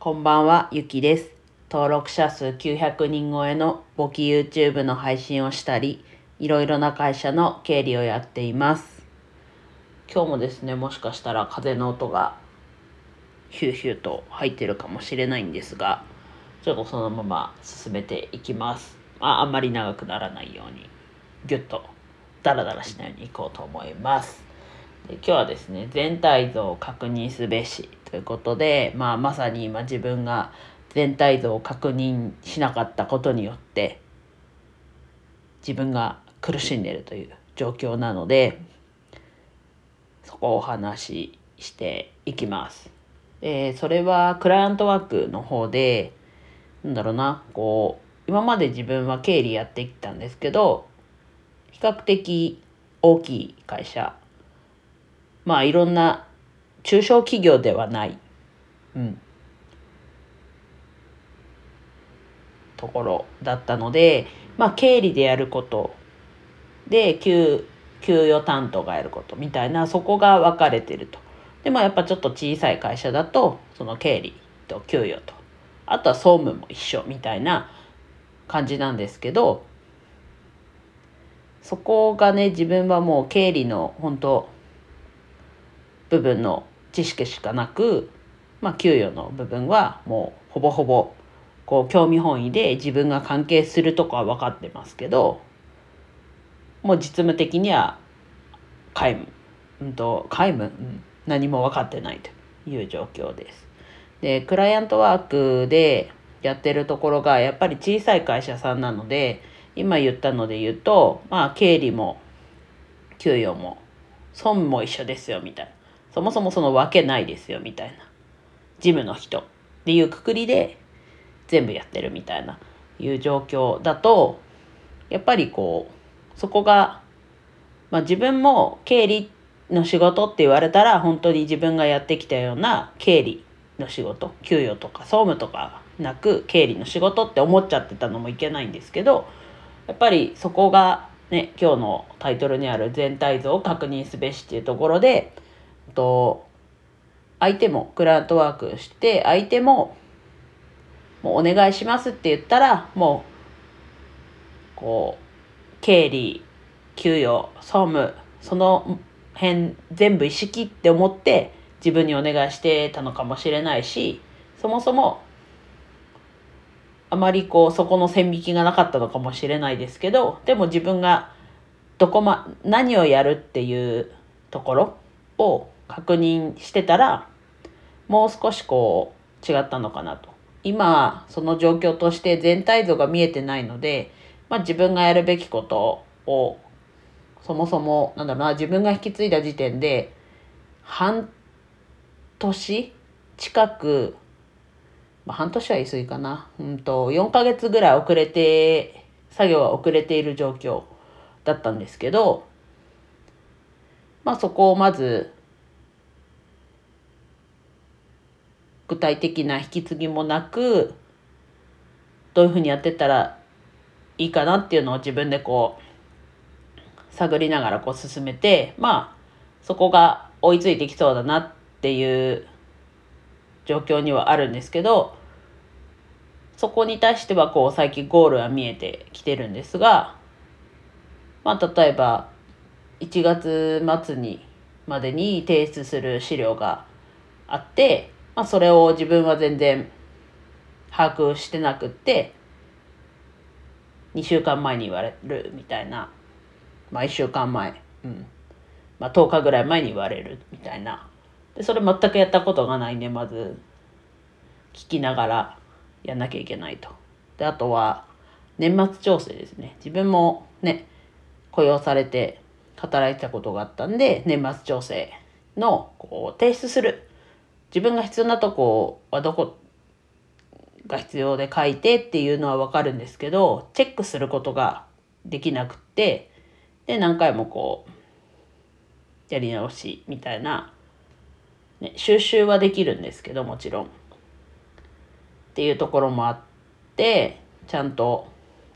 こんばんは、ゆきです。登録者数900人超えの簿記 YouTube の配信をしたり、いろいろな会社の経理をやっています。今日もですね、もしかしたら風の音がヒューヒューと入ってるかもしれないんですが、ちょっとそのまま進めていきます。あんまり長くならないように、ぎゅっとダラダラしないようにいこうと思います。で、今日はですね、全体像を確認すべしということで、まさに今自分が全体像を確認しなかったことによって自分が苦しんでいるという状況なので、そこをお話ししていきます。それはクライアントワークの方で、今まで自分は経理やってきたんですけど、比較的大きい会社、いろんな中小企業ではない、ところだったので、経理でやることで給与担当がやることみたいな、そこが分かれてると。でもやっぱちょっと小さい会社だと、その経理と給与と、あとは総務も一緒みたいな感じなんですけど、そこがね、自分はもう経理の本当部分の知識しかなく、給与の部分はもうほぼ興味本位で自分が関係するとこは分かってますけど、もう実務的には何も分かってないという状況です。で、クライアントワークでやってるところがやっぱり小さい会社さんなので、今言ったので言うと、経理も給与も損も一緒ですよみたいな。そもそもその分けないですよみたいな。事務の人っていうくくりで全部やってるみたいないう状況だと、やっぱりそこが、自分も経理の仕事って言われたら、本当に自分がやってきたような経理の仕事、給与とか総務とかなく経理の仕事って思っちゃってたのもいけないんですけど、やっぱりそこがね、今日のタイトルにある全体像を確認すべしっていうところで、相手もクライアントワークして、相手もお願いしますって言ったら、もう経理、給与、総務、その辺全部一式って思って自分にお願いしてたのかもしれないし、そもそもあまりそこの線引きがなかったのかもしれないですけど、でも自分が何をやるっていうところを確認してたら、もう少し違ったのかなと。今その状況として全体像が見えてないので、自分がやるべきことをそもそも自分が引き継いだ時点で半年近く、半年は言い過ぎかな、4ヶ月ぐらい遅れて作業が遅れている状況だったんですけど、そこをまず具体的な引き継ぎもなく、どういうふうにやってったらいいかなっていうのを自分で探りながら進めて、そこが追いついてきそうだなっていう状況にはあるんですけど、そこに対しては最近ゴールは見えてきてるんですが、例えば1月末にまでに提出する資料があって、それを自分は全然把握してなくって、2週間前に言われるみたいな、1週間前、10日ぐらい前に言われるみたいな。で、それ全くやったことがないんで、まず聞きながらやんなきゃいけないと。で、あとは年末調整ですね。自分もね、雇用されて働いてたことがあったんで、年末調整の提出する、自分が必要なとこはどこが必要で書いてっていうのは分かるんですけど、チェックすることができなくって、で何回もやり直しみたいな、ね、収集はできるんですけど、もちろんっていうところもあって、ちゃんと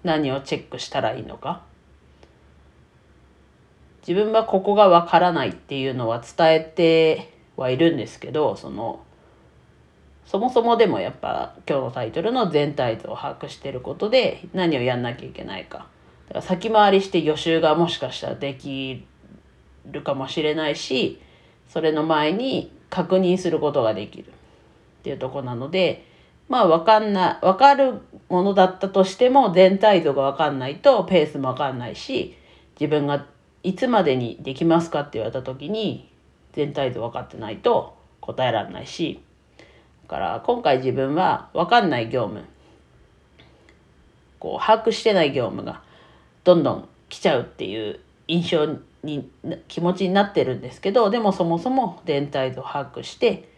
何をチェックしたらいいのか、自分はここがわからないっていうのは伝えてはいるんですけど、そもそもでもやっぱ今日のタイトルの全体像を把握していることで何をやんなきゃいけないか、だから先回りして予習がもしかしたらできるかもしれないし、それの前に確認することができるっていうところなので、まあ分かるものだったとしても全体像が分かんないとペースも分かんないし、自分がいつまでにできますかって言われた時に全体像分かってないと答えられないし、だから今回自分は分かんない業務、こう把握してない業務がどんどん来ちゃうっていう印象に気持ちになってるんですけど、でもそもそも全体像把握して、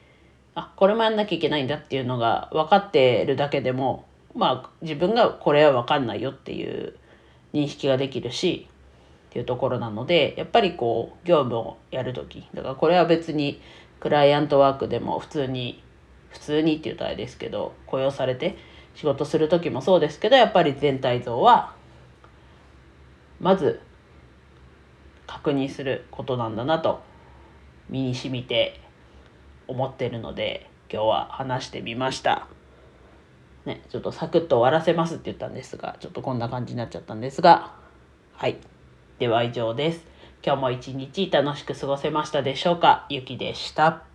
あ、これもやんなきゃいけないんだっていうのが分かってるだけでも、まあ自分がこれは分かんないよっていう認識ができるしっていうところなので、やっぱりこう業務をやるとき、だからこれは別にクライアントワークでも普通にって言うとあれですけど、雇用されて仕事する時もそうですけど、やっぱり全体像はまず確認することなんだなと身に染みて思ってるので、今日は話してみました、ね、ちょっとサクッと終わらせますって言ったんですが、ちょっとこんな感じになっちゃったんですが、はい、では以上です。今日も一日楽しく過ごせましたでしょうか。ゆきでした。